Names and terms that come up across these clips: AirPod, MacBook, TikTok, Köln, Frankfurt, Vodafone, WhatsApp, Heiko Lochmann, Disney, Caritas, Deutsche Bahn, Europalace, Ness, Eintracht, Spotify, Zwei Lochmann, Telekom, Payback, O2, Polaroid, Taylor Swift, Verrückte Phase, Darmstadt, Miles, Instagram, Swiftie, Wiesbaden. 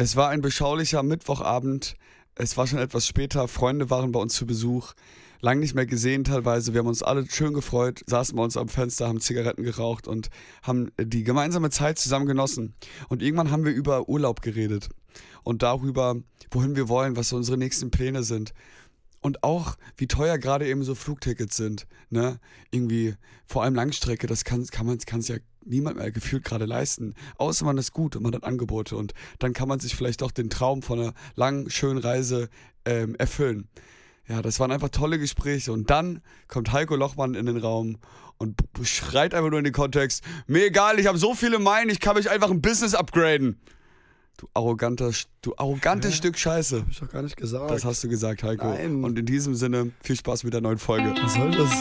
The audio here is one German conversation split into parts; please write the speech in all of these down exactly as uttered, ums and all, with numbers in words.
Es war ein beschaulicher Mittwochabend. Es war schon etwas später. Freunde waren bei uns zu Besuch. Lang nicht mehr gesehen teilweise. Wir haben uns alle schön gefreut, saßen bei uns am Fenster, haben Zigaretten geraucht und haben die gemeinsame Zeit zusammen genossen. Und irgendwann haben wir über Urlaub geredet und darüber, wohin wir wollen, was so unsere nächsten Pläne sind. Und auch, wie teuer gerade eben so Flugtickets sind, ne? Irgendwie, vor allem Langstrecke, das kann kann man es ja niemand mehr gefühlt gerade leisten. Außer man ist gut und man hat Angebote. Und dann kann man sich vielleicht doch den Traum von einer langen, schönen Reise ähm, erfüllen. Ja, das waren einfach tolle Gespräche. Und dann kommt Heiko Lochmann in den Raum und schreit einfach nur in den Kontext: Mir egal, ich habe so viele Meilen, ich kann mich einfach ein Business upgraden. Du arroganter, du arrogantes ja, Stück Scheiße. Hab ich doch gar nicht gesagt. Das hast du gesagt, Heiko. Nein. Und in diesem Sinne, viel Spaß mit der neuen Folge. Was soll das?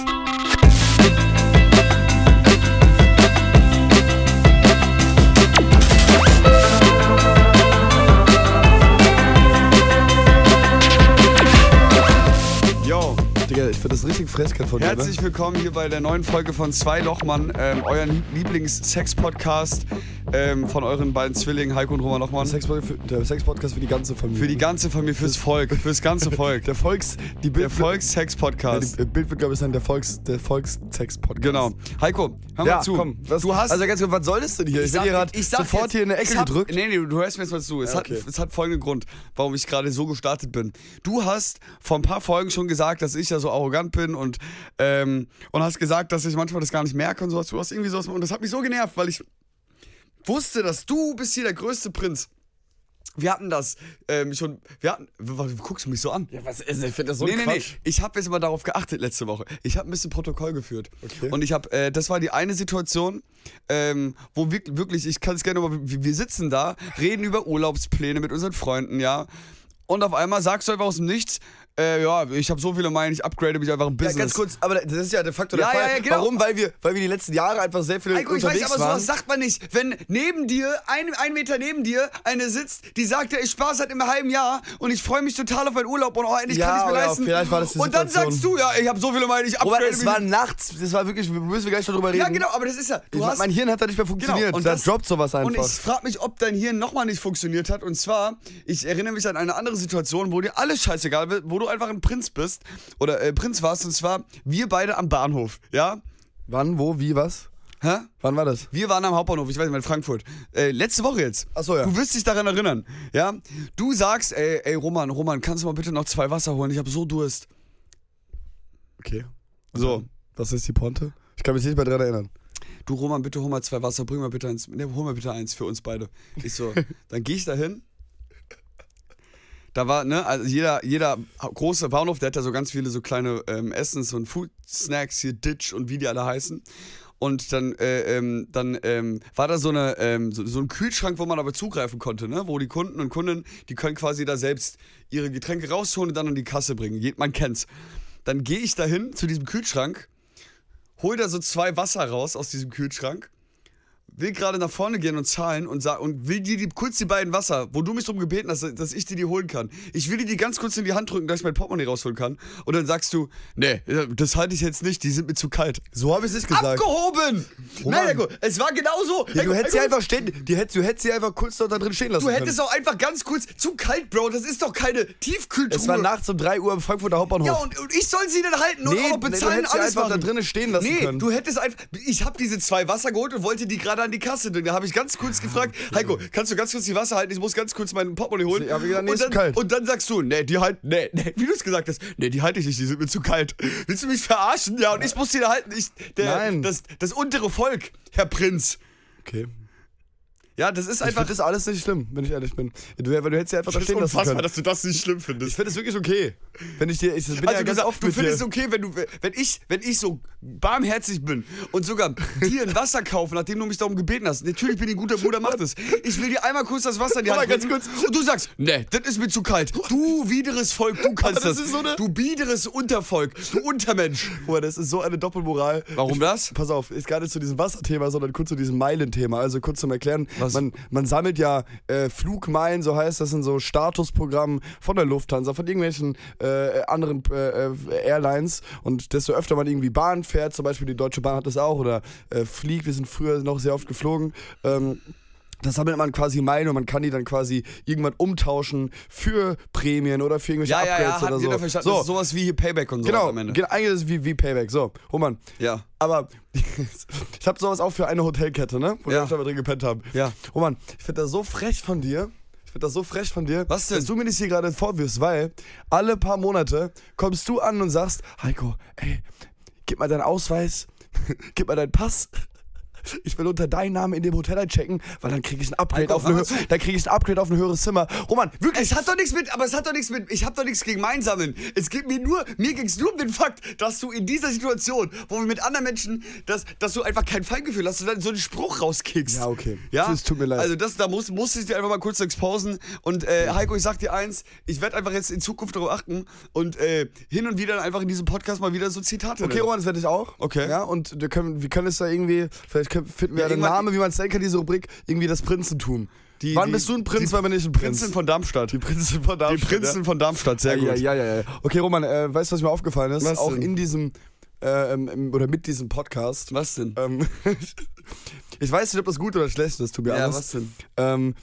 Yo. Digga, ich finde das richtig frech von dir. Herzlich willkommen hier bei der neuen Folge von Zwei Lochmann, ähm, euren Lieblings-Sex-Podcast. Ähm, von euren beiden Zwillingen, Heiko und Roman Lochmann. Sex, der Sex-Podcast für die ganze Familie. Für die ganze Familie, fürs Volk, fürs ganze Volk. Der Volks, die Bild, der Volks-Sex-Podcast. Ja, die Bild wird, glaube ich, sein, der Volks, der Volks-Sex-Podcast. Genau. Heiko, hör mal ja, zu. Komm, was, du hast, also ganz kurz, was solltest du denn hier? Ich, ich bin hier gerade sofort jetzt, hier in der Ecke hab, gedrückt. Nee, nee, du hörst mir jetzt mal zu. Es, ja, okay. hat, es hat folgenden Grund, warum ich gerade so gestartet bin. Du hast vor ein paar Folgen schon gesagt, dass ich ja so arrogant bin und, ähm, und hast gesagt, dass ich manchmal das gar nicht merke und sowas. Du hast irgendwie sowas. Und das hat mich so genervt, weil ich wusste, dass du bist hier der größte Prinz. Wir hatten das ähm, schon, wir hatten, w- guckst du mich so an? Ja, was ist das? Ich finde das so nee, ein nee, Quatsch. Nee. Ich habe jetzt mal darauf geachtet letzte Woche. Ich habe ein bisschen Protokoll geführt. Okay. Und ich habe, äh, das war die eine Situation, ähm, wo wir, wirklich, ich kann es gerne nochmal, wir sitzen da, reden über Urlaubspläne mit unseren Freunden, ja. Und auf einmal sagst du einfach aus dem Nichts, äh, ja, ich habe so viele Meilen, ich upgrade mich einfach im Business. Ja, ganz kurz, aber das ist ja de facto ja, der Fall. Ja, ja, genau. Warum? Weil wir, weil wir die letzten Jahre einfach sehr viel unterwegs waren. Ich weiß, aber sowas sagt man nicht. Wenn neben dir, ein, ein Meter neben dir, eine sitzt, die sagt, ja, ich Spaß hat im halben Jahr und ich freue mich total auf meinen Urlaub und oh, endlich ja, kann ich es mir leisten. Ja, vielleicht war das die und Situation. Dann sagst du, ja, ich habe so viele Meilen, ich upgrade Robert, mich. Aber es war nachts, das war wirklich, wir müssen gleich schon drüber reden. Ja, genau, aber das ist ja, du ich hast... Mein Hirn hat da nicht mehr funktioniert, genau, und da das, droppt sowas einfach. Und ich frage mich, ob dein Hirn nochmal nicht funktioniert hat und zwar, ich erinnere mich an eine andere Situation, wo dir alles scheißegal wird, wo du einfach ein Prinz bist oder äh, Prinz warst, und zwar wir beide am Bahnhof, ja? Wann, wo, wie, was? Hä? Wann war das? Wir waren am Hauptbahnhof, ich weiß nicht mehr, in Frankfurt. Äh, letzte Woche jetzt. Achso, ja. Du wirst dich daran erinnern, ja? Du sagst, ey, ey, Roman, Roman, kannst du mal bitte noch zwei Wasser holen? Ich hab so Durst. Okay. So. Was ist die Ponte? Ich kann mich nicht mehr daran erinnern. Du, Roman, bitte hol mal zwei Wasser, bring mal bitte eins, ne, hol mal bitte eins für uns beide. Ich so, dann gehe ich da hin. Da war, ne, also jeder, jeder große Bahnhof, der hat ja so ganz viele so kleine ähm, Essens- und Food-Snacks, hier Ditch und wie die alle heißen. Und dann, äh, ähm, dann ähm, war da so, eine, ähm, so, so ein Kühlschrank, wo man aber zugreifen konnte, ne? Wo die Kunden und Kundinnen, die können quasi da selbst ihre Getränke rausholen und dann an die Kasse bringen. Je, man kennt's. Dann gehe ich da hin zu diesem Kühlschrank, hol da so zwei Wasser raus aus diesem Kühlschrank, will gerade nach vorne gehen und zahlen und, sa- und will dir die, kurz die beiden Wasser, wo du mich drum gebeten hast, dass ich dir die holen kann. Ich will dir die ganz kurz in die Hand drücken, dass ich mein Portemonnaie rausholen kann. Und dann sagst du, nee, das halte ich jetzt nicht, die sind mir zu kalt. So habe ich es nicht gesagt. Abgehoben! Oh nein, Heiko, es war genau so. Ja, du hättest sie einfach stehen, die hättest, du hättest sie einfach kurz dort drin stehen lassen Du hättest können. Auch einfach ganz kurz, zu kalt, Bro, das ist doch keine Tiefkühltruhe. Es war nachts um drei Uhr am Frankfurter Hauptbahnhof. Ja, und, und ich soll sie dann halten nee, und auch bezahlen, nee, du alles machen. Da drinnen stehen lassen nee, können. Du hättest einfach, ich habe diese zwei Wasser geholt und wollte die gerade an die Kasse. Da habe ich ganz kurz gefragt, Heiko, kannst du ganz kurz die Wasser halten? Ich muss ganz kurz meinen Portemonnaie holen. Ich gesagt, nee, und, dann, kalt. Und dann sagst du, nee, die halt, nee, nee, wie du es gesagt hast, nee, die halte ich nicht, die sind mir zu kalt. Willst du mich verarschen? Ja, und ich muss die da halten. Ich, der, Nein. Das, das untere Volk, Herr Prinz. Okay. Ja, das ist einfach... Ich das alles nicht schlimm, wenn ich ehrlich bin. Du, du hättest ja einfach da stehen lassen können. Das ist unfassbar, dass du das nicht schlimm findest. Ich finde es wirklich okay. Wenn ich dir... Ich bin also ja ganz oft du findest es okay, wenn, du, wenn, ich, wenn ich so barmherzig bin und sogar dir ein Wasser kaufe, nachdem du mich darum gebeten hast. Natürlich bin ich ein guter Bruder, mach das. Ich will dir einmal kurz das Wasser in die Hand ganz kurz. Und du sagst, nee, das ist mir zu kalt. Du wideres Volk, du kannst das. das. Ist so eine du biederes Untervolk, du Untermensch. Boah, das ist so eine Doppelmoral. Warum ich, das? Pass auf, ist gar nicht zu diesem Wasserthema, sondern kurz zu diesem Meilenthema. Also kurz zum Erklären... Was? Man, man sammelt ja äh, Flugmeilen, so heißt das, in so Statusprogrammen von der Lufthansa, von irgendwelchen äh, anderen äh, Airlines. Und desto öfter man irgendwie Bahn fährt, zum Beispiel die Deutsche Bahn hat das auch, oder äh, fliegt, wir sind früher noch sehr oft geflogen, ähm, Das sammelt man quasi Meilen und man kann die dann quasi irgendwann umtauschen für Prämien oder für irgendwelche ja, Upgrades ja, ja, oder so. Verstanden. So. Das ist sowas wie hier Payback und so. Genau, am Ende. Genau, eigentlich ist es wie, wie Payback. So, Roman. Ja. Aber ich hab sowas auch für eine Hotelkette, ne? Wo ja. wir da drin gepennt haben. Ja. Roman, ich find das so frech von dir. Ich find das so frech von dir. Was denn? Dass du mir das hier gerade vorwirfst, weil alle paar Monate kommst du an und sagst, Heiko, ey, gib mal deinen Ausweis, gib mal deinen Pass. Ich will unter deinen Namen in dem Hotel einchecken, weil dann kriege ich ein Upgrade auf eine, dann kriege ich ein Upgrade auf ein höheres Zimmer. Roman, wirklich, es hat doch nichts mit, aber es hat doch nichts mit, ich habe doch nichts gegen mein Sammeln. Es geht mir nur, mir ging's nur um den Fakt, dass du in dieser Situation, wo wir mit anderen Menschen, dass, dass du einfach kein Feingefühl hast, dass du dann so einen Spruch rauskickst. Ja, okay. Ja? Das tut mir leid. Also das, da muss, muss ich dir einfach mal kurz exposen und äh, Heiko, ich sag dir eins, ich werde einfach jetzt in Zukunft darauf achten und äh, hin und wieder einfach in diesem Podcast mal wieder so Zitate. Okay, Roman, das werde ich auch. Okay. Ja, und wir können, wir können es da irgendwie, vielleicht finden wir ja, einen Namen, wie man es nennen kann, diese Rubrik, irgendwie das Prinzentum. Die, Wann die, bist du ein Prinz, wann bin ich ein Prinz? Prinzen von Darmstadt. Die Prinzen von Darmstadt. Die Prinzen ja. von Darmstadt, sehr ja, gut. Ja, ja, ja, ja. Okay, Roman, äh, weißt du, was mir aufgefallen ist? Was Auch denn? in diesem, äh, im, oder mit diesem Podcast. Was denn? Ähm, ich weiß nicht, ob das gut oder schlecht ist, to be honest. Ja, was denn? Ähm,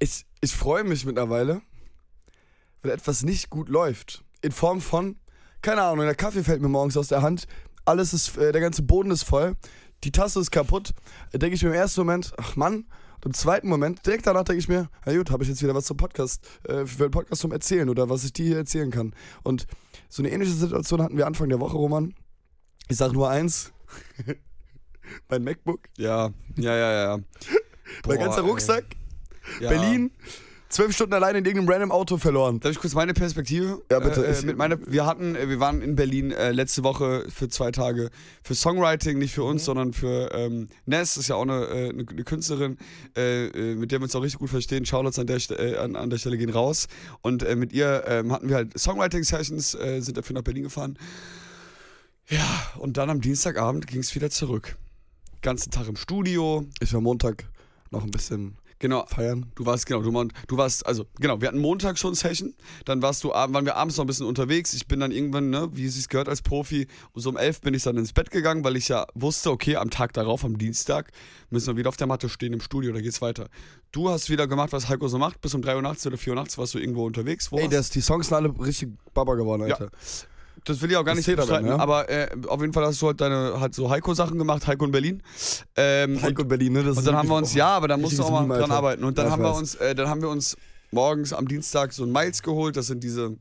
ich ich freue mich mittlerweile, wenn etwas nicht gut läuft. In Form von, keine Ahnung, der Kaffee fällt mir morgens aus der Hand, alles ist, äh, der ganze Boden ist voll. Die Tasse ist kaputt, denke ich mir im ersten Moment, ach Mann, und im zweiten Moment, direkt danach denke ich mir, na gut, habe ich jetzt wieder was zum Podcast, äh, für den Podcast zum Erzählen oder was ich dir hier erzählen kann. Und so eine ähnliche Situation hatten wir Anfang der Woche, Roman. Ich sage nur eins, mein MacBook. Ja, ja, ja, ja. Boah, mein ganzer Rucksack, ja. Berlin. Zwölf Stunden alleine in irgendeinem random Auto verloren. Darf ich kurz meine Perspektive? Ja, bitte. Äh, mit meiner, wir, hatten, wir waren in Berlin äh, letzte Woche für zwei Tage für Songwriting, nicht für uns, mhm. sondern für ähm, Ness, ist ja auch eine, äh, eine Künstlerin, äh, mit der wir uns auch richtig gut verstehen. Shoutouts an der, St- äh, an, an der Stelle gehen raus. Und äh, mit ihr äh, hatten wir halt Songwriting-Sessions, äh, sind dafür nach Berlin gefahren. Ja, und dann am Dienstagabend ging es wieder zurück. Den ganzen Tag im Studio. Ich war Montag noch ein bisschen... Genau, feiern. Du warst, genau, du, du warst, also, genau, wir hatten Montag schon Session, dann warst du, waren wir abends noch ein bisschen unterwegs, ich bin dann irgendwann, ne, wie es sich gehört als Profi, so um elf bin ich dann ins Bett gegangen, weil ich ja wusste, okay, am Tag darauf, am Dienstag, müssen wir wieder auf der Matte stehen im Studio, da geht's weiter. Du hast wieder gemacht, was Heiko so macht, bis um drei Uhr nachts oder vier Uhr nachts warst du irgendwo unterwegs. Wo Ey, das, die Songs sind alle richtig Baba geworden, Alter. Ja. Das will ich auch gar nicht bestreiten, ja? aber äh, auf jeden Fall hast du halt deine halt so Heiko-Sachen gemacht, Heiko in Berlin. Ähm, Heiko in Berlin, ne? Das und dann haben wir uns, ja, aber da musst du auch mal dran arbeiten. Und dann, ja, haben wir uns, äh, dann haben wir uns morgens am Dienstag so ein Miles geholt, das sind diese...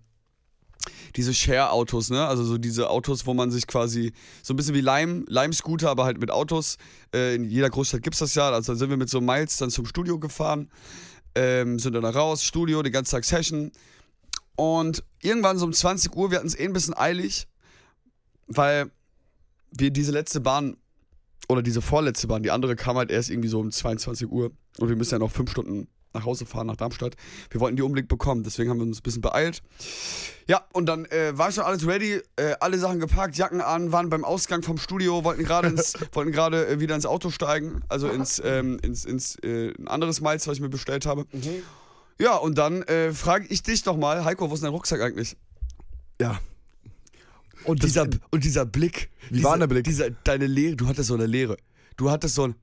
Diese Share-Autos, ne? Also so diese Autos, wo man sich quasi, so ein bisschen wie Lime, Lime-Scooter, aber halt mit Autos. Äh, in jeder Großstadt gibt's das ja. Also dann sind wir mit so Miles dann zum Studio gefahren, ähm, sind dann raus, Studio, den ganzen Tag Session. Und irgendwann so um zwanzig Uhr, wir hatten es eh ein bisschen eilig, weil wir diese letzte Bahn oder diese vorletzte Bahn, die andere kam halt erst irgendwie so um zweiundzwanzig Uhr und wir müssen ja noch fünf Stunden nach Hause fahren, nach Darmstadt. Wir wollten die unbedingt bekommen, deswegen haben wir uns ein bisschen beeilt. Ja, und dann äh, war schon alles ready, äh, alle Sachen gepackt, Jacken an, waren beim Ausgang vom Studio, wollten gerade wollten gerade äh, wieder ins Auto steigen, also ins, ähm, ins, ins äh, ein anderes Miles, was ich mir bestellt habe. Mhm. Ja, und dann äh, frage ich dich doch mal, Heiko, wo ist dein Rucksack eigentlich? Ja. Und, dieser, und dieser Blick. Wie dieser, war der Blick? Dieser, deine Leere, du hattest so eine Leere. Du hattest so ein...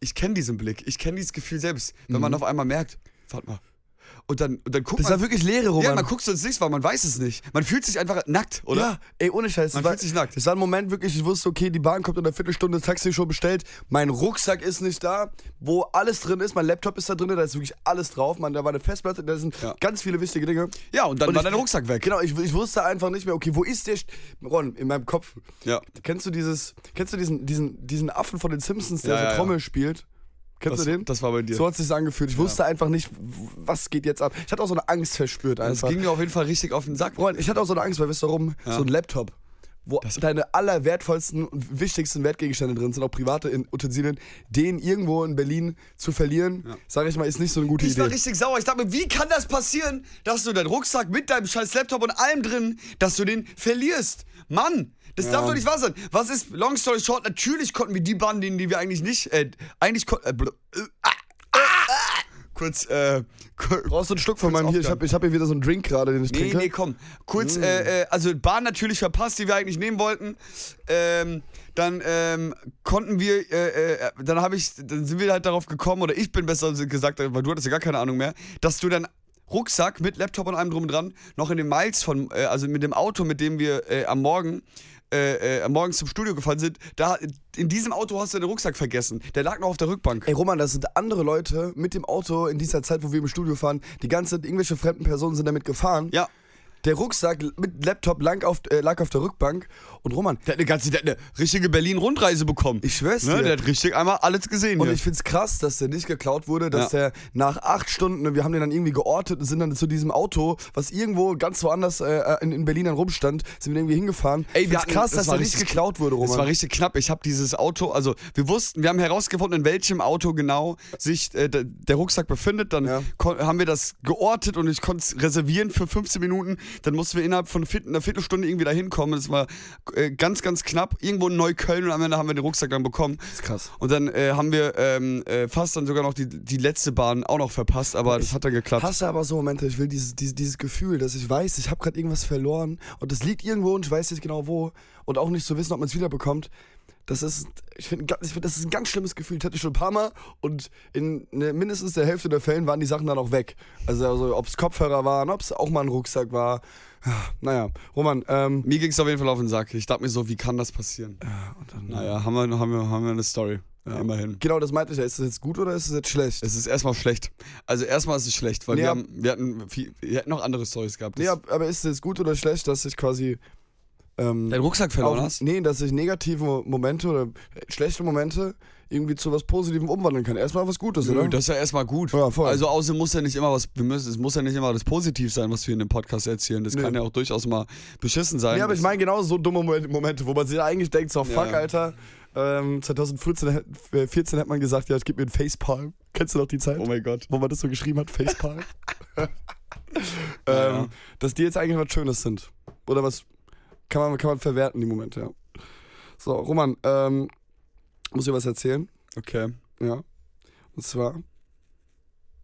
Ich kenne diesen Blick, ich kenne dieses Gefühl selbst. Wenn mhm. man auf einmal merkt, warte mal. Und dann, und dann guckt das man... Das war wirklich Leere, Roman. Ja, man guckt sonst nichts, weil man weiß es nicht. Man fühlt sich einfach nackt, oder? Ja, ey, ohne Scheiß. Man war, fühlt sich nackt. Es war ein Moment wirklich, ich wusste, okay, die Bahn kommt in einer Viertelstunde, das Taxi schon bestellt, mein Rucksack ist nicht da, wo alles drin ist, mein Laptop ist da drin, da ist wirklich alles drauf, man, da war eine Festplatte, da sind ja. ganz viele wichtige Dinge. Ja, und dann und war ich, dein Rucksack weg. Genau, ich, ich wusste einfach nicht mehr, okay, wo ist der... St- Ron, in meinem Kopf. Ja. Kennst du dieses, kennst du diesen, diesen, diesen Affen von den Simpsons, der ja, so ja, Trommel ja. spielt? Kennst das, du den? Das war bei dir. So hat es sich angefühlt. Ich ja. wusste einfach nicht, was geht jetzt ab. Ich hatte auch so eine Angst verspürt einfach. Das ging mir auf jeden Fall richtig auf den Sack. Freund, ich hatte auch so eine Angst, weil, wisst ihr warum? Ja. So ein Laptop, wo das deine allerwertvollsten und wichtigsten Wertgegenstände drin sind, auch private Utensilien, den irgendwo in Berlin zu verlieren, ja. sag ich mal, ist nicht so eine gute ich Idee. Ich war richtig sauer. Ich dachte mir, wie kann das passieren, dass du deinen Rucksack mit deinem scheiß Laptop und allem drin, dass du den verlierst? Mann! Das ja. darf doch nicht wahr sein. Was ist, long story short, natürlich konnten wir die Bahn, die wir eigentlich nicht, äh, eigentlich konnten, äh, blö, äh, ah, ah, kurz, äh, kurz... Brauchst du einen Schluck von meinem hier? Ich habe ich hab hier wieder so einen Drink gerade, den ich nee, trinke. Nee, nee, komm. Kurz, mm. äh, also Bahn natürlich verpasst, die wir eigentlich nehmen wollten. Ähm, dann ähm, konnten wir, äh, dann habe ich, dann sind wir halt darauf gekommen, oder ich bin besser gesagt, weil du hattest ja gar keine Ahnung mehr, dass du dann Rucksack mit Laptop und allem drum und dran noch in den Miles von, äh, also mit dem Auto, mit dem wir äh, am Morgen... Äh, äh, morgens zum Studio gefahren sind, da in diesem Auto hast du deinen Rucksack vergessen. Der lag noch auf der Rückbank. Ey Roman, das sind andere Leute mit dem Auto in dieser Zeit, wo wir im Studio fahren. Die ganze irgendwelche fremden Personen sind damit gefahren. Ja. Der Rucksack mit Laptop lag auf, äh, lag auf der Rückbank. Und Roman, der hat eine ganze, der hat eine richtige Berlin-Rundreise bekommen. Ich schwör's dir. Ne, der hat richtig einmal alles gesehen. Und hier. Ich find's krass, dass der nicht geklaut wurde, dass ja. der nach acht Stunden, wir haben den dann irgendwie geortet und sind dann zu diesem Auto, was irgendwo ganz woanders äh, in, in Berlin dann rumstand, sind wir irgendwie hingefahren. Ey, ich find's hatten, krass, dass der nicht geklaut wurde, Roman. Das war richtig knapp. Ich hab dieses Auto, also wir wussten, wir haben herausgefunden, in welchem Auto genau sich äh, der, der Rucksack befindet. Dann ja. kon- haben wir das geortet und ich konnte es reservieren für fünfzehn Minuten. Dann mussten wir innerhalb von einer Viertelstunde irgendwie da hinkommen. Das war äh, ganz, ganz knapp. Irgendwo in Neukölln und am Ende haben wir den Rucksack dann bekommen. Das ist krass. Und dann äh, haben wir ähm, äh, fast dann sogar noch die, die letzte Bahn auch noch verpasst, aber ich das hat dann geklappt. Ich hasse aber so Momente, ich will dieses, dieses, dieses Gefühl, dass ich weiß, ich habe gerade irgendwas verloren und das liegt irgendwo und ich weiß nicht genau wo und auch nicht zu wissen, ob man es wiederbekommt. Das ist, ich finde, find, das ist ein ganz schlimmes Gefühl. Das hatte ich schon ein paar Mal und in ne, mindestens der Hälfte der Fällen waren die Sachen dann auch weg. Also, also ob es Kopfhörer waren, ob es auch mal ein Rucksack war. Naja, Roman, ähm... mir ging es auf jeden Fall auf den Sack. Ich dachte mir so, wie kann das passieren? Ja, und dann, naja, haben wir, haben, wir, haben wir eine Story. Ja, immerhin. Genau, das meinte ich ja. Ist das jetzt gut oder ist das jetzt schlecht? Es ist erstmal schlecht. Also erstmal ist es schlecht, weil nee, wir, haben, wir, hatten viel, wir hatten noch andere Storys gehabt. Nee, aber ist es jetzt gut oder schlecht, dass ich quasi... Ähm, Dein Rucksack verloren auch, hast? Nee, dass ich negative Momente oder schlechte Momente irgendwie zu was Positivem umwandeln kann. Erstmal was Gutes, Nö, oder? Das ist ja erstmal gut. Ja, voll. Also außerdem muss ja nicht immer was, wir müssen, es muss ja nicht immer das Positiv sein, was wir in dem Podcast erzählen. Das Nö. kann ja auch durchaus mal beschissen sein. Ja, nee, aber ich meine genau so dumme Momente, wo man sich eigentlich denkt, so fuck, ja, ja. Alter, ähm, zwanzig vierzehn hat man gesagt, ja, ich gebe mir ein Facepalm. Kennst du noch die Zeit? Oh mein Gott. Wo man das so geschrieben hat, Facepalm. ähm, ja. Dass die jetzt eigentlich was Schönes sind. Oder was... Kann man, kann man verwerten, die Momente, ja. So, Roman, ähm, muss ich was erzählen? Okay. Ja. Und zwar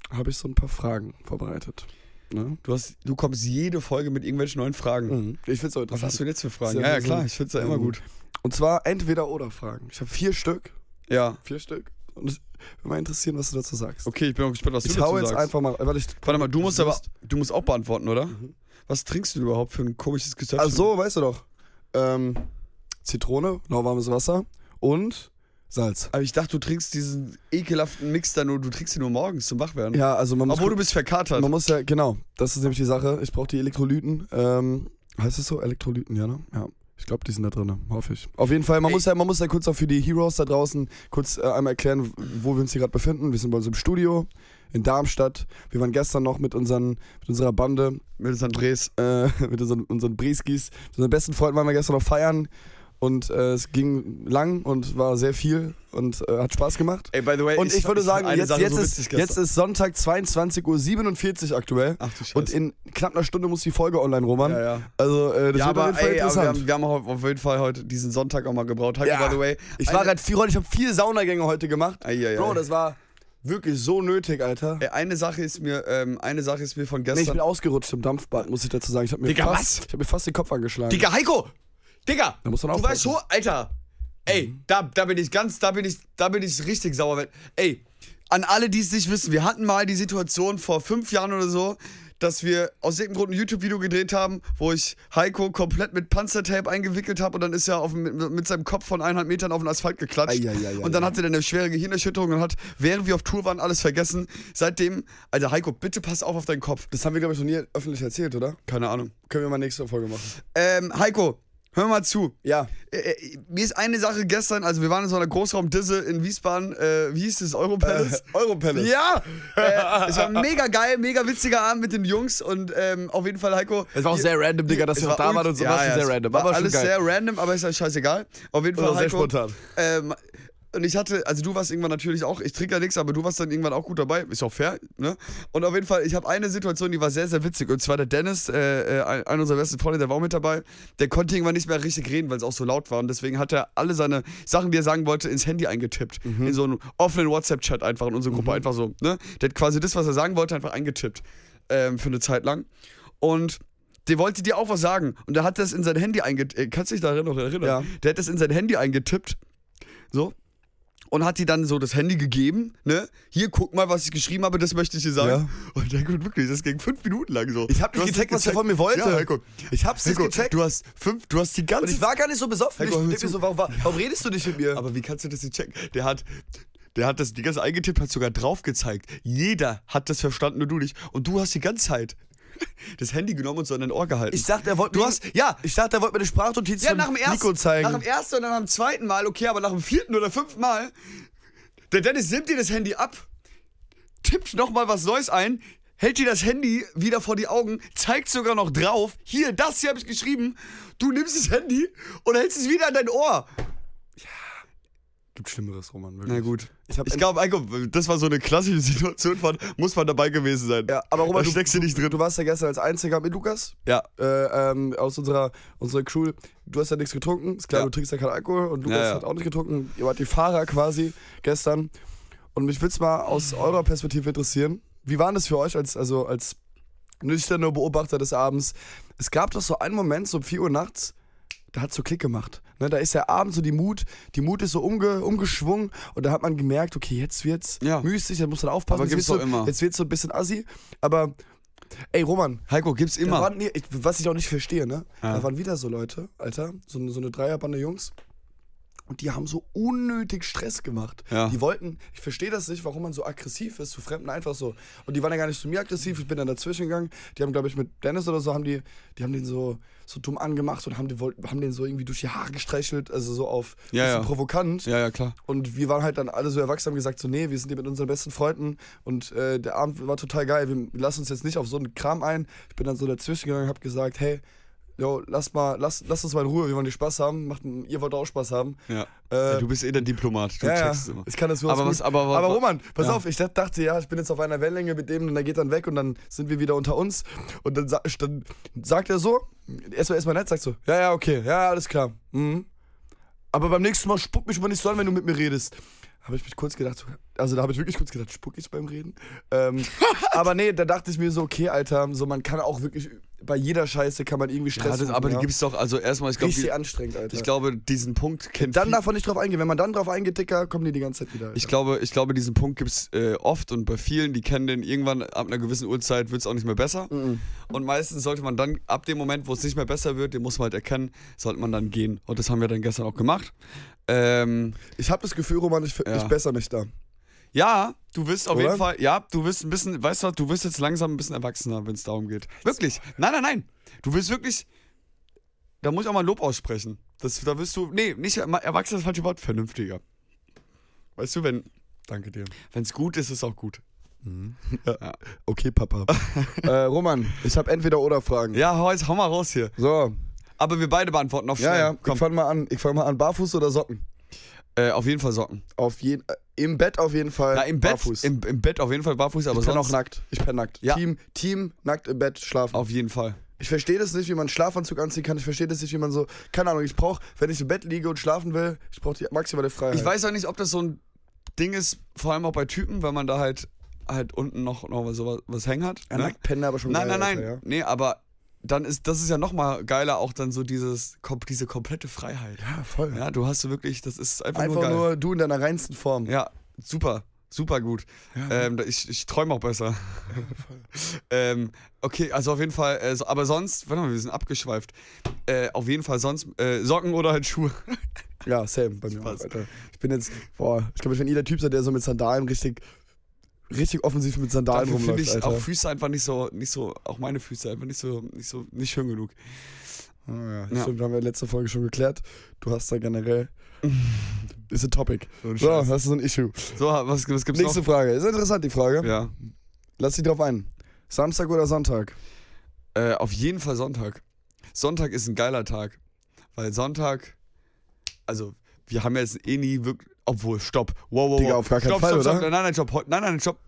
habe ich so ein paar Fragen vorbereitet. Ne? Du, hast, du kommst jede Folge mit irgendwelchen neuen Fragen. Mhm. Ich find's auch interessant. Was hast du denn jetzt für Fragen? Ja, ja, klar, ich find's ja immer gut. Und zwar Entweder-Oder-Fragen. Ich habe vier Stück. Ja. Vier Stück. Und es würde mich interessieren, was du dazu sagst. Okay, ich bin auch gespannt, was ich du dazu sagst. Ich hau jetzt einfach mal... Warte, ich, warte mal, du musst, aber, du musst auch beantworten, oder? Mhm. Was trinkst du überhaupt für ein komisches Getränk? Ach so, weißt du doch. Ähm, Zitrone, lauwarmes Wasser und Salz. Aber ich dachte, du trinkst diesen ekelhaften Mix da nur, du trinkst ihn nur morgens zum Wachwerden. Ja, also man muss... Obwohl du bist verkatert. Man muss ja, genau. Das ist nämlich die Sache. Ich brauche die Elektrolyten. Ähm, heißt das so? Elektrolyten, ja, ne? Ja. Ich glaube, die sind da drin, hoffe ich. Auf jeden Fall, man muss ja, man muss ja kurz auch für die Heroes da draußen kurz äh, einmal erklären, wo wir uns hier gerade befinden. Wir sind bei uns im Studio in Darmstadt. Wir waren gestern noch mit, unseren, mit unserer Bande, mit unseren Dres, äh, mit unseren, unseren Breskis, mit unseren besten Freunden waren wir gestern noch feiern. Und äh, es ging lang und war sehr viel und äh, hat Spaß gemacht. Ey, by the way, und ich, ich würde sagen, jetzt, jetzt, so ist, jetzt ist Sonntag zweiundzwanzig Uhr siebenundvierzig aktuell. Ach du Scheiße. Und in knapp einer Stunde muss die Folge online, Roman. Ja, ja. Also äh, das ja, wird aber, auf jeden Fall ey, interessant. Aber wir haben, wir haben auf jeden Fall heute diesen Sonntag auch mal gebraut. Heiko, ja. By the way, ich war gerade viel heute, ich habe vier Saunagänge heute gemacht. Ei, ei, Bro, ei. Das war wirklich so nötig, Alter. Ey, eine Sache ist mir, ähm, eine Sache ist mir von gestern. Nee, ich bin ausgerutscht im Dampfbad, muss ich dazu sagen. Ich habe mir, Digga, fast, ich hab mir fast den Kopf angeschlagen. Digga, Heiko! Digga, du weißt schon, Alter, ey, da, da bin ich ganz, da bin ich, da bin ich richtig sauer. Ey, an alle, die es nicht wissen, wir hatten mal die Situation vor fünf Jahren oder so, dass wir aus irgendeinem Grund ein YouTube-Video gedreht haben, wo ich Heiko komplett mit Panzertape eingewickelt habe und dann ist er auf, mit, mit seinem Kopf von eineinhalb Metern auf den Asphalt geklatscht. Ei, ei, ei, und dann ei, hatte er eine schwere Gehirnerschütterung und hat, während wir auf Tour waren, alles vergessen. Seitdem, Alter, Heiko, bitte pass auf auf deinen Kopf. Das haben wir, glaube ich, noch nie öffentlich erzählt, oder? Keine Ahnung. Können wir mal nächste Folge machen. Ähm, Heiko. Hör mal zu. Ja. Äh, mir ist eine Sache gestern, also wir waren in so einer Großraumdisse in Wiesbaden, äh, wie hieß das? Europalace? Äh, Europalace. Ja! äh, es war mega geil, mega witziger Abend mit den Jungs und ähm, auf jeden Fall, Heiko. Es war auch sehr random, Digga, dass wir auch da waren und so, ja, war ja, sehr random. War, war alles geil. Sehr random, aber ist ja scheißegal. Auf jeden Fall, Heiko, sehr spontan. Ähm, Und ich hatte, also du warst irgendwann natürlich auch, ich trinke ja nichts, aber du warst dann irgendwann auch gut dabei, ist auch fair, ne? Und auf jeden Fall, ich habe eine Situation, die war sehr, sehr witzig, und zwar der Dennis, äh, einer unserer besten Freunde, der war auch mit dabei, der konnte irgendwann nicht mehr richtig reden, weil es auch so laut war, und deswegen hat er alle seine Sachen, die er sagen wollte, ins Handy eingetippt, mhm. in so einen offenen WhatsApp-Chat einfach, in unsere Gruppe mhm. einfach so, ne? Der hat quasi das, was er sagen wollte, einfach eingetippt, ähm, für eine Zeit lang, und der wollte dir auch was sagen, und der hat das in sein Handy eingetippt, kannst du dich daran noch erinnern? Ja. Der hat das in sein Handy eingetippt, so, und hat die dann so das Handy gegeben, ne? Hier, guck mal, was ich geschrieben habe, das möchte ich dir sagen. Ja. Und dann gut, wirklich, das ging fünf Minuten lang so. Ich hab nicht gecheckt, was er von mir wollte. Ja, Heiko. Ich hab's nicht gecheckt. Du hast fünf, du hast die ganze... Und ich war gar nicht so besoffen. Heiko, ich, so, warum, warum redest du nicht mit mir? Aber wie kannst du das nicht checken? Der hat... Der hat das die ganze Zeit eingetippt, hat sogar drauf gezeigt. Jeder hat das verstanden, nur du nicht. Und du hast die ganze Zeit das Handy genommen und so an dein Ohr gehalten. Ich dachte, er wollte mir, ja, wollt mir eine Sprachnotiz ja, von nach dem ersten, Nico zeigen. Nach dem ersten und dann am zweiten Mal, okay, aber nach dem vierten oder fünften Mal, der Dennis nimmt dir das Handy ab, tippt nochmal was Neues ein, hält dir das Handy wieder vor die Augen, zeigt sogar noch drauf, hier, das hier habe ich geschrieben, du nimmst das Handy und hältst es wieder an dein Ohr. Ja. Gibt Schlimmeres, Roman, wirklich. Na gut. Ich, ich glaube, das war so eine klassische Situation von, muss man dabei gewesen sein. Ja, aber Roman, da steckst du nicht drin. Du warst ja gestern als Einziger mit Lukas. Ja. Äh, ähm, aus unserer, unserer Crew. Du hast ja nichts getrunken. Ist klar, ja. Du trinkst ja keinen Alkohol. Und Lukas ja, ja. hat auch nicht getrunken. Ihr wart die Fahrer quasi gestern. Und mich würde es mal aus eurer Perspektive interessieren. Wie war das für euch als, also als nüchterner Beobachter des Abends? Es gab doch so einen Moment, so um vier Uhr nachts, da hat es so Klick gemacht. Ne, da ist ja abends so die Mut, die Mut ist so umge, umgeschwungen und da hat man gemerkt, okay, jetzt wird's ja. mystisch, da muss man aufpassen, aber gibt's jetzt, wird's so, immer. jetzt wird's so ein bisschen assi, aber ey Roman, Heiko, gibt's immer. Waren, was ich auch nicht verstehe, ne? Ja. Da waren wieder so Leute, Alter, so, so eine Dreierbande Jungs und die haben so unnötig Stress gemacht. Ja. Die wollten, ich verstehe das nicht, warum man so aggressiv ist, zu Fremden einfach so. Und die waren ja gar nicht zu mir aggressiv, ich bin dann dazwischen gegangen. Die haben, glaube ich, mit Dennis oder so, haben die, die haben den so, so dumm angemacht und haben den, haben den so irgendwie durch die Haare gestreichelt, also so auf ein ja, bisschen ja. provokant. Ja, ja, klar. Und wir waren halt dann alle so erwachsen, haben gesagt so, nee, wir sind hier mit unseren besten Freunden und äh, der Abend war total geil, wir lassen uns jetzt nicht auf so einen Kram ein. Ich bin dann so dazwischen gegangen und hab gesagt, hey, jo, lass mal, lass, lass uns mal in Ruhe, wir wollen hier Spaß haben, macht, ihr wollt auch Spaß haben. Ja. Äh, ja, du bist eh der Diplomat, du ja, checkst immer. Ich kann das für uns aber, was, aber, aber, aber Roman, pass ja. auf, ich dachte, ja, ich bin jetzt auf einer Wellenlänge mit dem und der geht dann weg und dann sind wir wieder unter uns. Und dann, dann sagt er so, erstmal erstmal nett, sagt so, ja, ja, okay, ja, alles klar. Mhm. Aber beim nächsten Mal spuck mich mal nicht so an, wenn du mit mir redest. Habe ich mich kurz gedacht, also da habe ich wirklich kurz gedacht, spuck ich beim Reden? Ähm, aber nee, da dachte ich mir so, okay, Alter, so man kann auch wirklich, bei jeder Scheiße kann man irgendwie Stress ja, das, machen. Aber ja. die gibt's doch, also erstmal, ich glaube, anstrengend, Alter. Ich glaube, diesen Punkt kennt Dann viel. Darf man nicht drauf eingehen, wenn man dann drauf eingeht, Dicker, kommen die die ganze Zeit wieder. Alter. Ich glaube, ich glaube, diesen Punkt gibt's äh, oft und bei vielen, die kennen den, irgendwann ab einer gewissen Uhrzeit wird's auch nicht mehr besser. Mhm. Und meistens sollte man dann, ab dem Moment, wo es nicht mehr besser wird, den muss man halt erkennen, sollte man dann gehen. Und das haben wir dann gestern auch gemacht. Ähm, ich habe das Gefühl, Roman, ich, ja. ich bessere mich da. Ja, du wirst auf Oder? jeden Fall, ja, du wirst ein bisschen, weißt du was, du wirst jetzt langsam ein bisschen erwachsener, wenn es darum geht. Wirklich, nein, nein, nein, du wirst wirklich, da muss ich auch mal ein Lob aussprechen. Das, da wirst du, nee, nicht erwachsener, das falsche Wort, vernünftiger. Weißt du, wenn, danke dir, wenn es gut ist, ist es auch gut. Mhm. Ja. Ja. Okay, Papa. äh, Roman, ich habe entweder oder Fragen. Ja, hau, hau mal raus hier. So. Aber wir beide beantworten auf schnell. Ja, ja, komm. Ich fange mal an. Ich fange mal an. Barfuß oder Socken? Äh, auf jeden Fall Socken. Auf je, äh, Im Bett auf jeden Fall Na, im barfuß. Bett, im, Im Bett auf jeden Fall barfuß, aber ich sonst... Ich bin auch nackt. Ich bin nackt. Ja. Team, Team, nackt im Bett, schlafen. Auf jeden Fall. Ich verstehe das nicht, wie man einen Schlafanzug anziehen kann. Ich verstehe das nicht, wie man so... Keine Ahnung, ich brauche, wenn ich im Bett liege und schlafen will, ich brauche die maximale Freiheit. Ich weiß auch nicht, ob das so ein Ding ist, vor allem auch bei Typen, weil man da halt, halt unten noch, noch so was hängen hat. Ja, ne? Nackt pennen aber schon Nein, geil, nein, nein. Alter, ja. Nee, aber... Dann ist, das ist ja nochmal geiler, auch dann so dieses, diese komplette Freiheit. Ja, voll. Ja, du hast so wirklich, das ist einfach, einfach nur geil. Einfach nur du in deiner reinsten Form. Ja, super, super gut. Ja. Ähm, ich ich träume auch besser. Ja, voll. ähm, okay, also auf jeden Fall, äh, so, aber sonst, warte mal, wir sind abgeschweift. Äh, auf jeden Fall sonst, äh, Socken oder halt Schuhe. Ja, same bei mir Spaß. Auch, Alter. Ich bin jetzt, boah, ich glaube, ich bin jeder Typ, der so mit Sandalen richtig... Richtig offensiv mit Sandalen rumläuft, Alter. Dafür finde ich auch Füße einfach nicht so, nicht so, auch meine Füße einfach nicht so, nicht so, nicht schön genug. Oh ja, ja. Stimmt, haben wir in der letzten Folge schon geklärt. Du hast da generell, ist ein Topic. So, so das ist so ein Issue. So, was, was gibt's Nächste noch? Frage, ist interessant die Frage. Ja. Lass dich drauf ein. Samstag oder Sonntag? Äh, auf jeden Fall Sonntag. Sonntag ist ein geiler Tag, weil Sonntag, also wir haben ja jetzt eh nie wirklich, Obwohl, stopp. Wow, wow, Digga, auf gar keinen stopp, Fall, stopp, stopp, oder? Nein, nein, stopp. Nein, nein, stopp.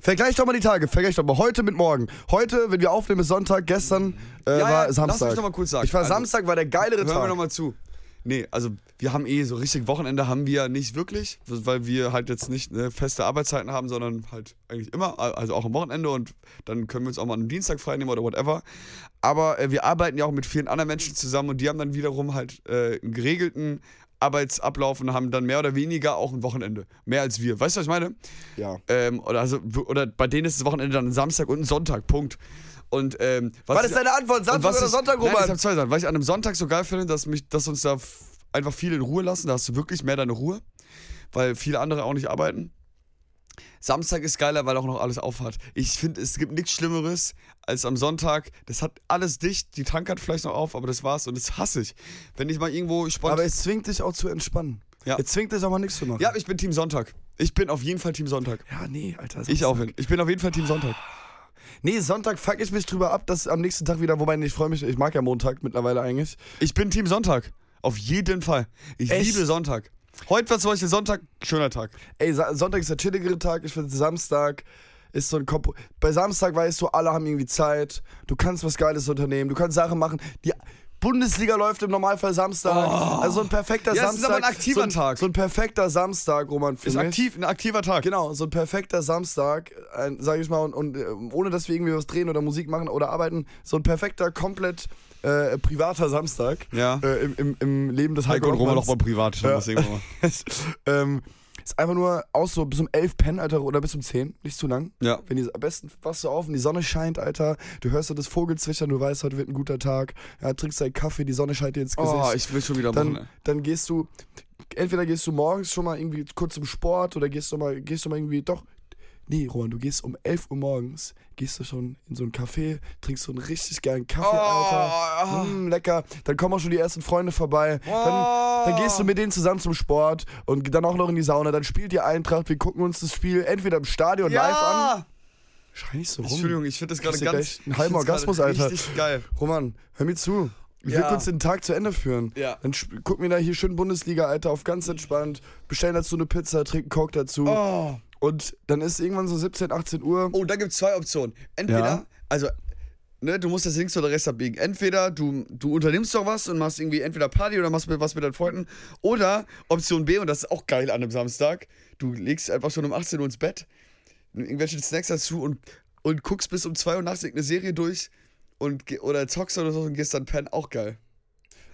Vergleich doch mal die Tage. Vergleich doch mal heute mit morgen. Heute, wenn wir aufnehmen, ist Sonntag. Gestern äh, ja, war ja, Samstag. Lass mich doch mal kurz sagen. Ich war also, Samstag war der geilere Tag. Hören wir noch mal zu. Nee, also wir haben eh so richtig Wochenende haben wir nicht wirklich, weil wir halt jetzt nicht ne, feste Arbeitszeiten haben, sondern halt eigentlich immer, also auch am Wochenende und dann können wir uns auch mal am Dienstag frei nehmen oder whatever. Aber äh, wir arbeiten ja auch mit vielen anderen Menschen zusammen und die haben dann wiederum halt äh, einen geregelten Arbeitsablauf und haben dann mehr oder weniger auch ein Wochenende. Mehr als wir. Weißt du, was ich meine? Ja. Ähm, oder, also, oder bei denen ist das Wochenende dann ein Samstag und ein Sonntag, Punkt. Und, ähm, was, was ist deine Antwort? Samstag oder Sonntag, Roman? Nein, ich hab zwei Sachen. Weil ich an einem Sonntag so geil finde, dass, mich, dass uns da f- einfach viele in Ruhe lassen. Da hast du wirklich mehr deine Ruhe, weil viele andere auch nicht arbeiten. Samstag ist geiler, weil auch noch alles aufhat. Ich finde, es gibt nichts Schlimmeres als am Sonntag. Das hat alles dicht, die Tank hat vielleicht noch auf, aber das war's und das hasse ich. Wenn ich mal irgendwo spontan. Aber es zwingt dich auch zu entspannen. Ja. Es zwingt dich auch mal nichts zu machen. Ja, ich bin Team Sonntag. Ich bin auf jeden Fall Team Sonntag. Ja, nee, Alter. Ich auch. Ich bin auf jeden Fall Team Sonntag. Nee, Sonntag fuck ich mich drüber ab, dass am nächsten Tag wieder, wobei ich freue mich, ich mag ja Montag mittlerweile eigentlich. Ich bin Team Sonntag. Auf jeden Fall. Ich Echt? liebe Sonntag. Heute war zum Beispiel Sonntag, schöner Tag. Ey, Sonntag ist der chilligere Tag. Ich finde, Samstag ist so ein Kompo. Bei Samstag weißt du, alle haben irgendwie Zeit. Du kannst was Geiles unternehmen. Du kannst Sachen machen. Die Bundesliga läuft im Normalfall Samstag. Oh. Also so ein perfekter ja, Samstag. Das ist aber ein aktiver so ein, Tag. So ein perfekter Samstag, Roman. Für ist mich. aktiv, ein aktiver Tag. Genau, so ein perfekter Samstag, ein, sag ich mal, und, und ohne dass wir irgendwie was drehen oder Musik machen oder arbeiten, so ein perfekter, komplett Äh, privater Samstag ja. äh, im, im, im Leben des Heiko, Heiko und Roman noch mal privat. Ja. ähm, ist einfach nur aus so bis um elf pennen, Alter, oder bis um zehn, nicht zu lang. Ja. Wenn die, am besten wachst du auf und die Sonne scheint, Alter. Du hörst so das Vogelzwitschern, du weißt, heute wird ein guter Tag. Ja, trinkst deinen Kaffee, die Sonne scheint dir ins Gesicht. Oh, ich will schon wieder machen. Dann, dann gehst du, entweder gehst du morgens schon mal irgendwie kurz zum Sport oder gehst du mal, gehst du mal irgendwie, doch, nee, Roman, du gehst um elf Uhr morgens, gehst du schon in so ein Café, trinkst so einen richtig geilen Kaffee, oh, Alter. Mm, lecker. Dann kommen auch schon die ersten Freunde vorbei. Oh. Dann, dann gehst du mit denen zusammen zum Sport und dann auch noch in die Sauna. Dann spielt die Eintracht. Wir gucken uns das Spiel entweder im Stadion ja. live an. Schrei nicht so rum. Entschuldigung, ich finde das gerade ganz... Ein halber Orgasmus, Alter. Richtig geil. Roman, hör mir zu. Wir ja. können uns den Tag zu Ende führen. Ja. Dann sp- gucken wir da hier schön Bundesliga, Alter, auf ganz entspannt. Bestellen dazu eine Pizza, trinken Coke dazu. Oh. Und dann ist irgendwann so siebzehn, achtzehn Uhr. Oh, da gibt es zwei Optionen. Entweder, ja. also, ne, du musst das links oder rechts abbiegen. Entweder du, du unternimmst doch was und machst irgendwie entweder Party oder machst was mit deinen Freunden. Oder Option B, und das ist auch geil an einem Samstag, du legst einfach schon um achtzehn Uhr ins Bett, irgendwelche Snacks dazu und, und guckst bis um zwei Uhr nachts irgendeine Serie durch und, oder zockst oder so und gehst dann pennen. Auch geil.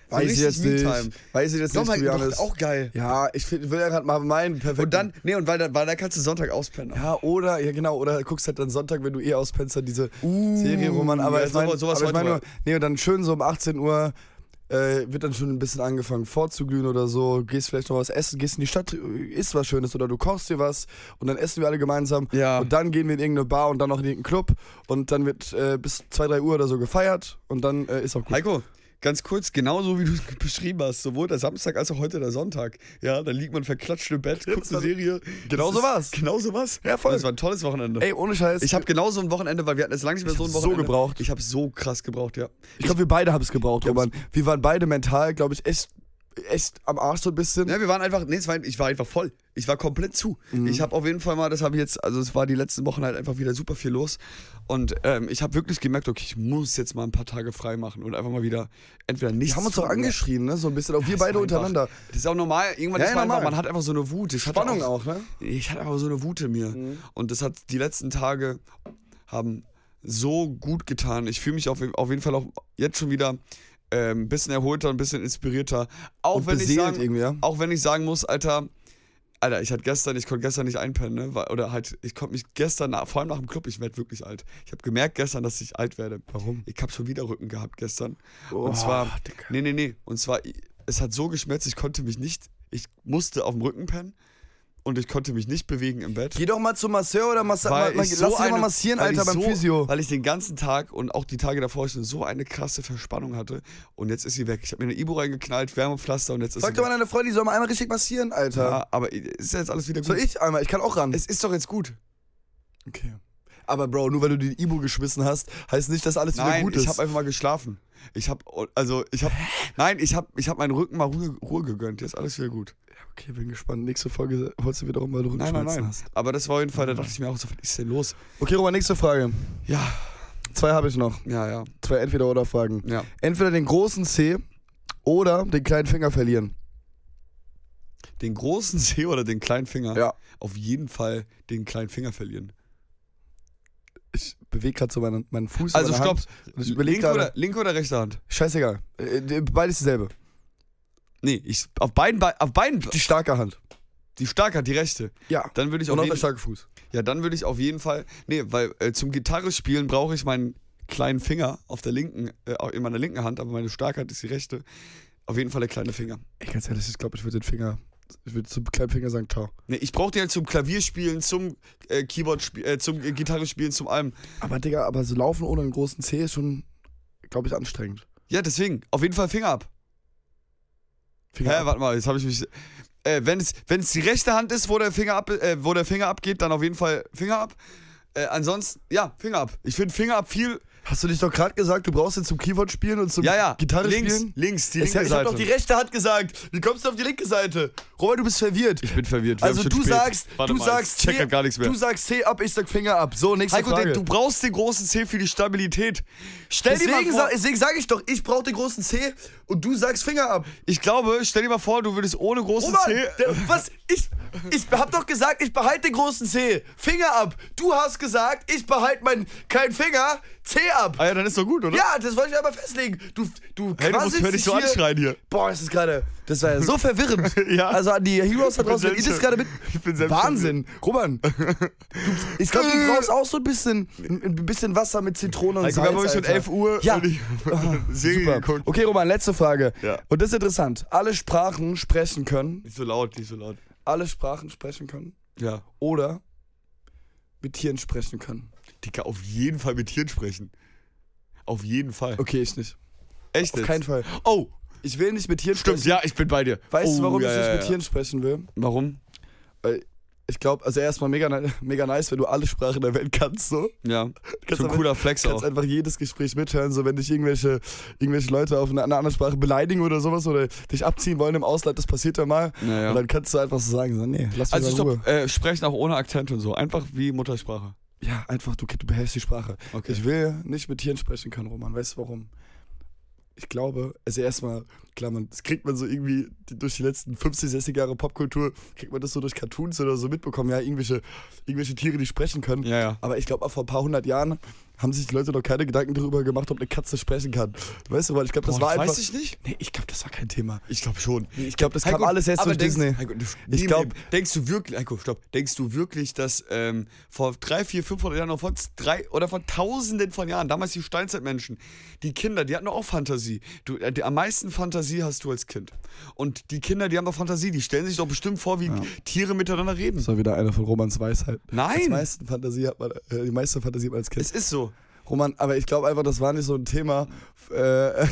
So weiß ich jetzt Me-Time. nicht. Weiß ich jetzt doch, nicht, doch, ist auch geil. Ja, ich find, will ja gerade mal meinen perfekten. Und dann, nee, und weil da, weil da kannst du Sonntag auspennen. Auch. Ja, oder, ja genau, oder guckst halt dann Sonntag, wenn du eh auspennst, dann diese uh, Serie, wo man, aber ja, ich meine, sowas aber ich mein, nur, nee, und dann schön so um achtzehn Uhr äh, wird dann schon ein bisschen angefangen vorzuglühen oder so, gehst vielleicht noch was essen, gehst in die Stadt, isst was Schönes oder du kochst dir was und dann essen wir alle gemeinsam ja. und dann gehen wir in irgendeine Bar und dann noch in irgendeinen Club und dann wird äh, bis zwei, drei Uhr oder so gefeiert und dann äh, ist auch gut. Heiko. Ganz kurz, genauso wie du es beschrieben hast, sowohl der Samstag als auch heute der Sonntag. Ja, dann liegt man verklatscht im Bett, guckt eine Serie. Genau so was. Genau so was. Ja, voll. Das war ein tolles Wochenende. Ey, ohne Scheiß. Ich habe genauso ein Wochenende, weil wir hatten jetzt lange nicht mehr so ein Wochenende. Ich hab's so gebraucht. Ich habe so krass gebraucht, ja. Ich, ich glaube, wir beide haben es gebraucht, Roman. Wir waren beide mental, glaube ich, echt, echt am Arsch so ein bisschen. Ja, wir waren einfach, nee, es war, ich war einfach voll. Ich war komplett zu. Mhm. Ich habe auf jeden Fall mal, das habe ich jetzt, also es war die letzten Wochen halt einfach wieder super viel los. Und ähm, ich habe wirklich gemerkt, okay, ich muss jetzt mal ein paar Tage frei machen und einfach mal wieder entweder nichts. Wir haben uns doch angeschrien, ne? So ein bisschen, auch ja, wir beide untereinander. Einfach, das ist auch normal. Irgendwann ja, ist ja, normal. Einfach, man hat einfach so eine Wut. Ich Spannung auch, auch, ne? Ich hatte einfach so eine Wut in mir. Mhm. Und das hat die letzten Tage haben so gut getan. Ich fühle mich auf, auf jeden Fall auch jetzt schon wieder ein ähm, bisschen erholter, ein bisschen inspirierter. Auch wenn, ich sagen, ja? auch wenn ich sagen muss, Alter, Alter, ich hatte gestern, ich konnte gestern nicht einpennen, ne? Oder halt, ich konnte mich gestern, vor allem nach dem Club, ich werde wirklich alt. Ich habe gemerkt gestern, dass ich alt werde. Warum? Ich habe schon wieder Rücken gehabt gestern. Oh, und zwar, Digga. nee, nee, nee. Und zwar, es hat so geschmerzt, ich konnte mich nicht, ich musste auf dem Rücken pennen und ich konnte mich nicht bewegen im Bett. Geh doch mal zum Masseur oder Masseur, ma- ma- so lass dich mal massieren, Alter, beim so, Physio. Weil ich den ganzen Tag und auch die Tage davor schon so eine krasse Verspannung hatte und jetzt ist sie weg. Ich habe mir eine Ibu reingeknallt, Wärmepflaster und jetzt ist Frag sie Frag doch mal deine Freundin, die soll mal einmal richtig massieren, Alter. Ja, aber ist ja jetzt alles wieder gut. Soll ich einmal? Ich kann auch ran. Es ist doch jetzt gut. Okay. Aber Bro, nur weil du den Ibu geschmissen hast, heißt nicht, dass alles nein, wieder gut ist. Nein, ich hab einfach mal geschlafen. Ich hab, also, ich hab, nein, ich hab, ich hab meinen Rücken mal Ruhe, Ruhe gegönnt. Jetzt ist alles wieder gut. Ja, okay, bin gespannt. Nächste Folge wolltest du wieder auch mal Rücken nein, schmerzen nein, nein. hast. Aber das war auf jeden Fall, da dachte ich mir auch so, was ist denn los? Okay, Roman, nächste Frage. Ja. Zwei habe ich noch. Ja, ja. Zwei Entweder-Oder-Fragen. Ja. Entweder den großen C oder den kleinen Finger verlieren. Den großen C oder den kleinen Finger? Ja. Auf jeden Fall den kleinen Finger verlieren. Ich bewege gerade so meinen, meinen Fuß. Also meine stopp. Ich Link oder, linke oder rechte Hand? Scheißegal. Beides dieselbe. Nee, ich, auf beiden... auf beiden. Die starke Hand. Die starke Hand, die rechte. Ja. Dann würde ich auf jeden, der starke Fuß. Ja, dann würde ich auf jeden Fall... Nee, weil äh, zum Gitarrespielen brauche ich meinen kleinen Finger auf der linken, äh, in meiner linken Hand, aber meine starke Hand ist die rechte. Auf jeden Fall der kleine Finger. Ey, ganz ehrlich, ich glaube, ich würde den Finger... Ich würde zum kleinen Finger sagen, ciao. Nee, ich brauche den halt zum Klavierspielen, zum äh, Keyboard-Spielen, äh, zum äh, Gitarrespielen, zum allem. Aber Digga, aber so laufen ohne einen großen C ist schon, glaube ich, anstrengend. Ja, deswegen. Auf jeden Fall Finger ab. Finger Hä, ab. Warte mal, jetzt habe ich mich... Äh, wenn es wenn es die rechte Hand ist, wo der Finger ab, äh, wo der Finger abgeht, dann auf jeden Fall Finger ab. Äh, ansonsten, ja, Finger ab. Ich finde Finger ab viel... Hast du nicht doch gerade gesagt, du brauchst den zum Keyboard spielen und zum ja, ja. Gitarre links, spielen? Links, die linke Seite. Ich hab doch die rechte Hand gesagt. Wie kommst du auf die linke Seite? Robert, du bist verwirrt. Ich bin verwirrt. Wir also du spät. sagst, Warte du mal, sagst, ich check gar nichts mehr. Du sagst C ab, ich sag Finger ab. So, nächste Heiko, Frage. Heiko, du brauchst den großen C für die Stabilität. Stell deswegen, dir mal vor, deswegen sage ich doch, ich brauche den großen C und du sagst Finger ab. Ich glaube, stell dir mal vor, du würdest ohne großen Robert, C. Der, was? Ich, ich hab doch gesagt, ich behalte den großen C. Finger ab. Du hast gesagt, ich behalte meinen kleinen Finger. C ab. Ah ja, dann ist doch gut, oder? Ja, das wollte ich aber festlegen. Du, du hey, du musst mich nicht so anschreien hier. Boah, ist das gerade, das war ja so verwirrend. Ja. Also an die Heroes da draußen, wenn ihr das gerade mit... Ich bin selbst Wahnsinn, Roman. Ich glaube, du brauchst auch so ein bisschen, ein bisschen Wasser mit Zitrone und also, Salz, Alter. Ich glaube, ich schon elf Uhr ja. und ich Serie super. geguckt. Okay, Roman, letzte Frage. Ja. Und das ist interessant. Alle Sprachen sprechen können. Nicht so laut, nicht so laut. Alle Sprachen sprechen können. Ja. Oder mit Tieren sprechen können. Digga, auf jeden Fall mit Tieren sprechen. Auf jeden Fall. Okay, ich nicht. Echt nicht? Auf keinen Fall. Oh! Ich will nicht mit Tieren Stimmt, sprechen. Stimmt, ja, ich bin bei dir. Weißt oh, du, warum ja, ich nicht ja, mit ja. Tieren sprechen will? Warum? Weil ich glaube, also erstmal mega, mega nice, wenn du alle Sprachen der Welt kannst, so. Ja, so ein cooler Flex auch. Du kannst einfach jedes Gespräch mithören, so wenn dich irgendwelche, irgendwelche Leute auf eine, eine andere Sprache beleidigen oder sowas oder dich abziehen wollen im Ausland, das passiert ja mal. Ja, ja. Und dann kannst du einfach so sagen, so, nee, lass mich also in Ruhe. Also äh, sprechen auch ohne Akzent und so, einfach wie Muttersprache. Ja, einfach, du, du beherrschst die Sprache. Okay. Ich will nicht mit Tieren sprechen können, Roman. Weißt du warum? Ich glaube, also erstmal, klar, man, das kriegt man so irgendwie durch die letzten fünfzig, sechzig Jahre Popkultur, kriegt man das so durch Cartoons oder so mitbekommen, ja, irgendwelche, irgendwelche Tiere, die sprechen können. Ja, ja. Aber ich glaube, vor ein paar hundert Jahren haben sich die Leute noch keine Gedanken darüber gemacht, ob eine Katze sprechen kann. Weißt du, weil ich glaube, das Boah, war das einfach... weiß ich nicht. Nee, ich glaube, das war kein Thema. Ich glaube schon. Nee, ich glaube, das Heiko, kam alles erst durch denkst, Disney. Heiko, ich glaube, denkst du wirklich, Heiko, stopp, denkst du wirklich, dass ähm, vor drei, vier, fünfhundert Jahren, vor drei oder vor tausenden von Jahren, damals die Steinzeitmenschen, die Kinder, die hatten auch Fantasie. Du, äh, die, am meisten Fantasie hast du als Kind. Und die Kinder, die haben doch Fantasie, die stellen sich doch bestimmt vor, wie ja. Tiere miteinander reden. Das war wieder einer von Romans Weisheit. Nein! Die meiste Fantasie hat man, äh, die meiste Fantasie hat man als Kind. Es ist so. Roman, aber ich glaube einfach, das war nicht so ein Thema äh,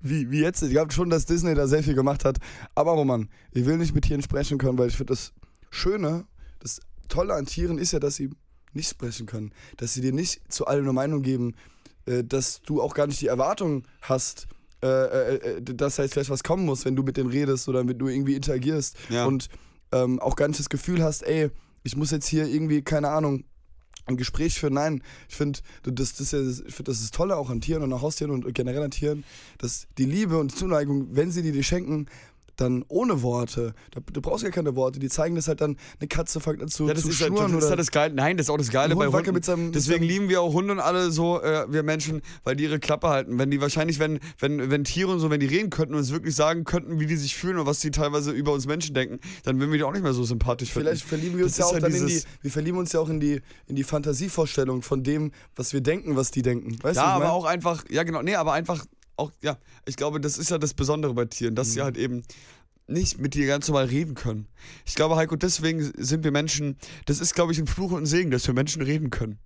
wie, wie jetzt. Ich glaube schon, dass Disney da sehr viel gemacht hat. Aber Roman, ich will nicht mit Tieren sprechen können, weil ich finde das Schöne, das Tolle an Tieren ist ja, dass sie nicht sprechen können. Dass sie dir nicht zu allem eine Meinung geben, äh, dass du auch gar nicht die Erwartung hast, äh, äh, dass halt vielleicht was kommen muss, wenn du mit denen redest oder wenn du irgendwie interagierst. Ja. Und ähm, auch gar nicht das Gefühl hast, ey, ich muss jetzt hier irgendwie, keine Ahnung, ein Gespräch führen. Nein, ich finde, das, das, das, find, das ist das Tolle auch an Tieren und an Haustieren und generell an Tieren, dass die Liebe und die Zuneigung, wenn sie die dir schenken, dann ohne Worte, du brauchst gar keine Worte, die zeigen das halt dann, eine Katze fängt an zu, ja, das zu ist schnurren. Halt, das oder ist halt das Geile, nein, das ist auch das Geile bei Hunden. Mit seinem, Deswegen mit lieben wir auch Hunde und alle so, äh, wir Menschen, weil die ihre Klappe halten. Wenn die wahrscheinlich, wenn, wenn, wenn Tiere und so, wenn die reden könnten und uns wirklich sagen könnten, wie die sich fühlen und was die teilweise über uns Menschen denken, dann würden wir die auch nicht mehr so sympathisch finden. Vielleicht verlieben wir uns das ja auch halt dann in die, wir verlieben uns ja auch in die, in die Fantasievorstellung von dem, was wir denken, was die denken. Weißt ja, du, was ich mein? aber auch einfach, ja genau, nee, aber einfach, auch, ja, ich glaube, das ist ja das Besondere bei Tieren, dass mhm. sie halt eben nicht mit dir ganz normal reden können. Ich glaube, Heiko, deswegen sind wir Menschen, das ist, glaube ich, ein Fluch und ein Segen, dass wir Menschen reden können.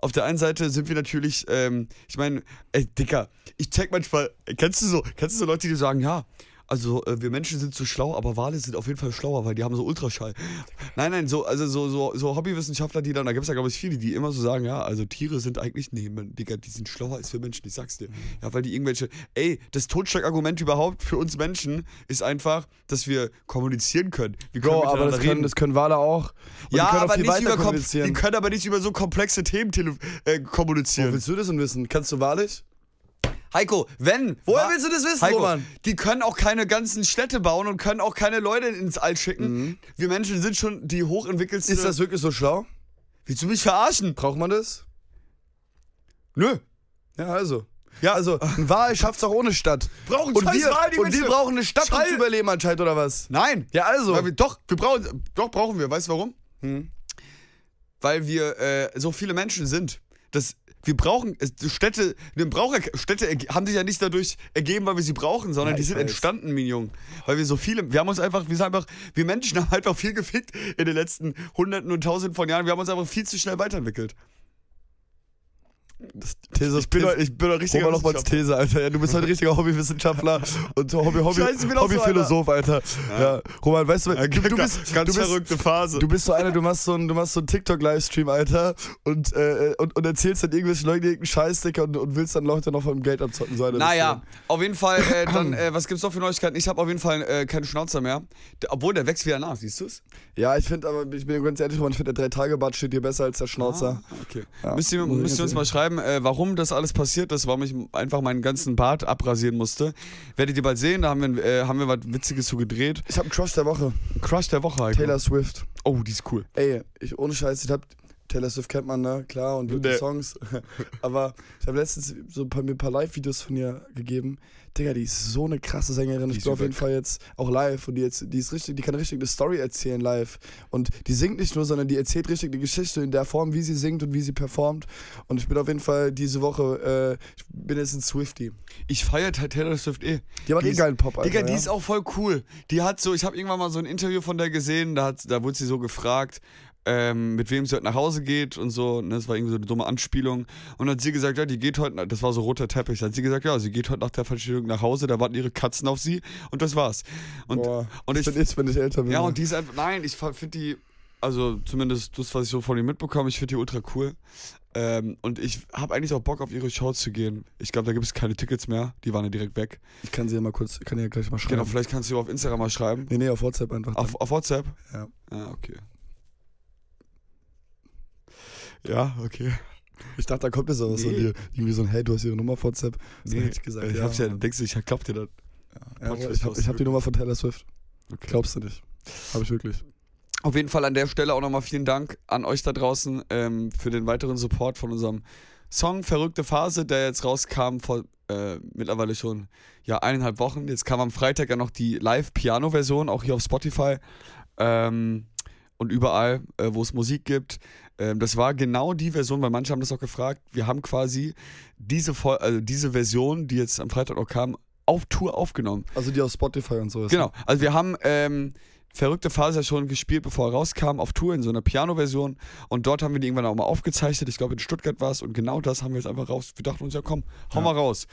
Auf der einen Seite sind wir natürlich, ähm, ich meine, ey, Dicker, ich check manchmal, kennst du so, kennst du so Leute, die sagen, ja, Also äh, wir Menschen sind zu schlau, aber Wale sind auf jeden Fall schlauer, weil die haben so Ultraschall. Nein, nein, so, also so, so, so Hobbywissenschaftler, die dann, da gibt es ja glaube ich viele, die immer so sagen, ja, also Tiere sind eigentlich, nee, man, Digga, die sind schlauer als wir Menschen, ich sag's dir. Ja, weil die irgendwelche, ey, das Totschlagargument überhaupt für uns Menschen ist einfach, dass wir kommunizieren können. Wir können Bro, aber das können, das können Wale auch. Und ja, die können aber nicht über kommunizieren. Die können aber nicht über so komplexe Themen tele- äh, kommunizieren. Wo willst du das denn wissen? Kannst du wahrlich? Heiko, wenn. Woher Wa- willst du das wissen, Heiko, Roman? Die können auch keine ganzen Städte bauen und können auch keine Leute ins All schicken. Mhm. Wir Menschen sind schon die hochentwickelsten. Ist das wirklich so schlau? Willst du mich verarschen? Braucht man das? Nö. Ja, also. Ja, also, ein Wal schafft's auch ohne Stadt. Brauchen und wir, Wahl, die und wir brauchen eine Stadt, um zu überleben anscheinend, oder was? Nein. Ja, also. Weil wir, doch, wir brauchen, doch, brauchen wir. Weißt du warum? Hm. Weil wir äh, so viele Menschen sind. Das... Wir brauchen Städte, Braucher, Städte haben sich ja nicht dadurch ergeben, weil wir sie brauchen, sondern ja, die sind weiß. entstanden, mein Junge. Weil wir so viele, wir haben uns einfach, wir sind einfach, wir Menschen haben einfach viel gefickt in den letzten Hunderten und Tausenden von Jahren. Wir haben uns einfach viel zu schnell weiterentwickelt. Das These, ich bin These, doch, ich bin doch richtiger Roman Lochmanns These, Alter. Ja, du bist halt ein richtiger Hobbywissenschaftler und Hobby, Hobby, Scheiße, Hobbyphilosoph, so Alter. Ja. Ja. Roman, weißt du, ja, du, du bist ganz du verrückte bist, Phase. Du bist so einer, du machst so einen, du machst so einen TikTok-Livestream, Alter, und, äh, und, und erzählst dann irgendwelchen Leuten irgendeinen Scheißdicker und, und willst dann Leute noch vom Geld abzocken. So naja, auf jeden Fall, äh, dann, äh, was gibt's noch für Neuigkeiten? Ich habe auf jeden Fall äh, keinen Schnauzer mehr, der, obwohl der wächst wieder nach, siehst du's? Ja, ich finde aber, ich bin ganz ehrlich, Roman, ich finde der drei Tage Bart steht dir besser als der Schnauzer. Ah, okay. Ja. Müsst ihr, müsst ihr uns mal schreiben, Äh, warum das alles passiert ist, warum ich einfach meinen ganzen Bart abrasieren musste. Werdet ihr bald sehen, da haben wir, äh, haben wir was Witziges zu gedreht. Ich hab einen Crush der Woche. Crush der Woche, Alter. Taylor Swift. Oh, die ist cool. Ey, ich, ohne Scheiß, ich hab, Taylor Swift kennt man, ne? Klar, und die nee. Songs. Aber ich habe letztens so ein paar, mir ein paar Live-Videos von ihr gegeben. Digga, die ist so eine krasse Sängerin. Die ich bin auf jeden Fall jetzt auch live. Und die, jetzt, die, ist richtig, die kann richtig eine Story erzählen live. Und die singt nicht nur, sondern die erzählt richtig eine Geschichte in der Form, wie sie singt und wie sie performt. Und ich bin auf jeden Fall diese Woche, äh, ich bin jetzt ein Swiftie. Ich feiere Taylor Swift eh. Die hat eh geilen Pop, Alter. Digga, die ja. ist auch voll cool. Die hat so, ich habe irgendwann mal so ein Interview von der gesehen, da, hat, da wurde sie so gefragt, Ähm, mit wem sie heute nach Hause geht und so, ne, das war irgendwie so eine dumme Anspielung. Und dann hat sie gesagt, ja, die geht heute, das war so roter Teppich, dann hat sie gesagt, ja, sie geht heute nach der Verabschiedung nach Hause, da warten ihre Katzen auf sie und das war's. Und, Boah, und das ich, bin ich, wenn ich älter bin. Ja, und die ist einfach, nein, ich finde die, also zumindest das, was ich so von ihr mitbekomme, ich finde die ultra cool. Ähm, und ich habe eigentlich auch Bock, auf ihre Show zu gehen. Ich glaube, da gibt es keine Tickets mehr, die waren ja direkt weg. Ich kann sie ja mal kurz, kann ja gleich mal schreiben. Genau, vielleicht kannst du auf Instagram mal schreiben. Nee, nee, auf WhatsApp einfach. Auf, auf WhatsApp? Ja. Ah, okay. Ja, okay. Ich dachte, da kommt jetzt sowas von dir. Irgendwie so ein, hey, du hast ihre Nummer auf WhatsApp. Das nee, hab ich gesagt. Ich ja, hab's ja, denkst du, ich glaub dir das. Ja, ja, ich hab, ich hab die Nummer von Taylor Swift. Okay. Glaubst du nicht. Hab ich wirklich. Auf jeden Fall an der Stelle auch nochmal vielen Dank an euch da draußen ähm, für den weiteren Support von unserem Song Verrückte Phase, der jetzt rauskam vor äh, mittlerweile schon ja, eineinhalb Wochen. Jetzt kam am Freitag ja noch die Live-Piano-Version, auch hier auf Spotify. Ähm... Und überall, äh, wo es Musik gibt. Ähm, das war genau die Version, weil manche haben das auch gefragt. Wir haben quasi diese, Vol- also diese Version, die jetzt am Freitag auch kam, auf Tour aufgenommen. Also die auf Spotify und so ist. Genau. Also wir haben ähm, Verrückte Phase ja schon gespielt, bevor er rauskam, auf Tour in so einer Piano-Version. Und dort haben wir die irgendwann auch mal aufgezeichnet. Ich glaube, in Stuttgart war es. Und genau das haben wir jetzt einfach raus. Wir dachten uns, ja komm, hau ja. mal raus.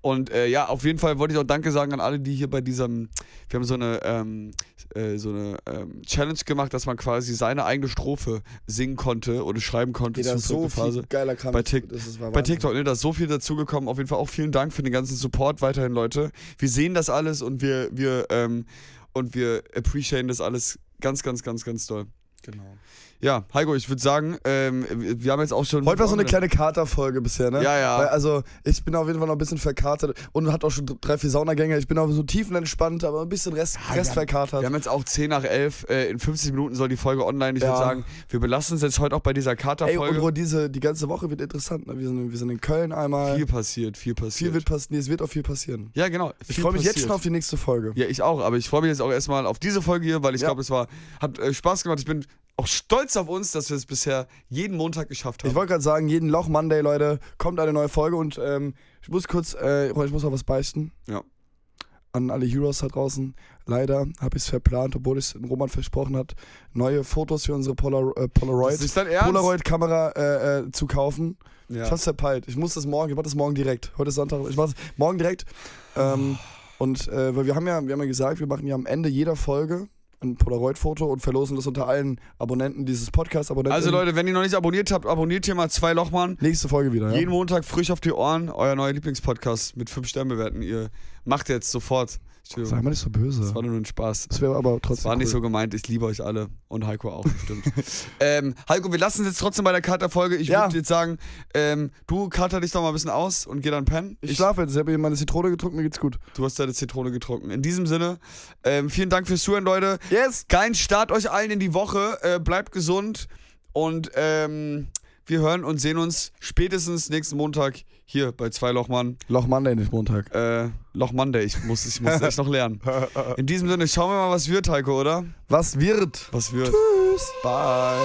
Und äh, ja, auf jeden Fall wollte ich auch Danke sagen an alle, die hier bei diesem, wir haben so eine, ähm, äh, so eine ähm, Challenge gemacht, dass man quasi seine eigene Strophe singen konnte oder schreiben konnte. Jeder zu so Phase. Viel geiler Kampf. Bei, Tick, das ist bei TikTok, ne, da ist so viel dazugekommen. Auf jeden Fall auch vielen Dank für den ganzen Support weiterhin, Leute. Wir sehen das alles und wir, wir, ähm, und wir appreciaten das alles ganz, ganz, ganz, ganz doll. Genau. Ja, Heiko, ich würde sagen, ähm, wir haben jetzt auch schon... Heute war so eine kleine Katerfolge bisher, ne? Ja, ja. Weil, also, ich bin auf jeden Fall noch ein bisschen verkatert und hat auch schon drei, vier Saunagänge. Ich bin auch so tiefenentspannt, aber ein bisschen Rest, ja, Rest wir verkatert. Haben, wir haben jetzt auch zehn nach elf, äh, in fünfzig Minuten soll die Folge online. Ich ja. würde sagen, wir belassen es jetzt heute auch bei dieser Katerfolge. Ey, und Bro, diese, die ganze Woche wird interessant, ne? Wir sind, wir sind in Köln einmal. Viel passiert, viel passiert. Viel wird passieren, nee, es wird auch viel passieren. Ja, genau. Ich freue mich passiert. jetzt schon auf die nächste Folge. Ja, ich auch, aber ich freue mich jetzt auch erstmal auf diese Folge hier, weil ich ja. glaube, es war, hat äh, Spaß gemacht. Ich bin auch stolz auf uns, dass wir es bisher jeden Montag geschafft haben. Ich wollte gerade sagen, jeden Loch Monday, Leute, kommt eine neue Folge und ähm, ich muss kurz, äh, ich muss noch was beichten. Ja. An alle Heroes da draußen. Leider habe ich es verplant, obwohl ich es Roman versprochen hat, neue Fotos für unsere Polar- äh, Polaroid, Polaroid-Kamera äh, äh, zu kaufen. Ja. Ich hab's verpeilt. Ich muss das morgen, ich mach das morgen direkt. Heute ist Sonntag, ich mach das morgen direkt. Ähm, oh. Und äh, weil wir haben ja, wir haben ja gesagt, wir machen ja am Ende jeder Folge ein Polaroid-Foto und verlosen das unter allen Abonnenten dieses Podcast-Abonnenten. Also Leute, wenn ihr noch nicht abonniert habt, abonniert hier mal Zwei Lochmann. Nächste Folge wieder, ja. Jeden Montag frisch auf die Ohren, euer neuer Lieblingspodcast mit fünf Sternen bewerten. Ihr macht jetzt sofort. Sei mal nicht so böse. Das war nur ein Spaß. Das wäre aber trotzdem. Das war cool. Nicht so gemeint, ich liebe euch alle. Und Heiko auch, bestimmt. ähm, Heiko, wir lassen es jetzt trotzdem bei der Katerfolge. Ich ja. würde jetzt sagen, ähm, du kater dich doch mal ein bisschen aus und geh dann pennen. Ich, ich schlafe jetzt, ich habe meine Zitrone getrunken, mir geht's gut. Du hast deine Zitrone getrunken. In diesem Sinne, ähm, vielen Dank fürs Zuhören, Leute. Yes! Geilen Start euch allen in die Woche. Äh, bleibt gesund. Und ähm, wir hören und sehen uns spätestens nächsten Montag hier bei Zwei Lochmann. Lochmann-Day, nicht Montag. Äh, Lochmann-Day, ich muss es ich muss echt noch lernen. In diesem Sinne, schauen wir mal, was wird, Heiko, oder? Was wird? Was wird? Tschüss. Bye.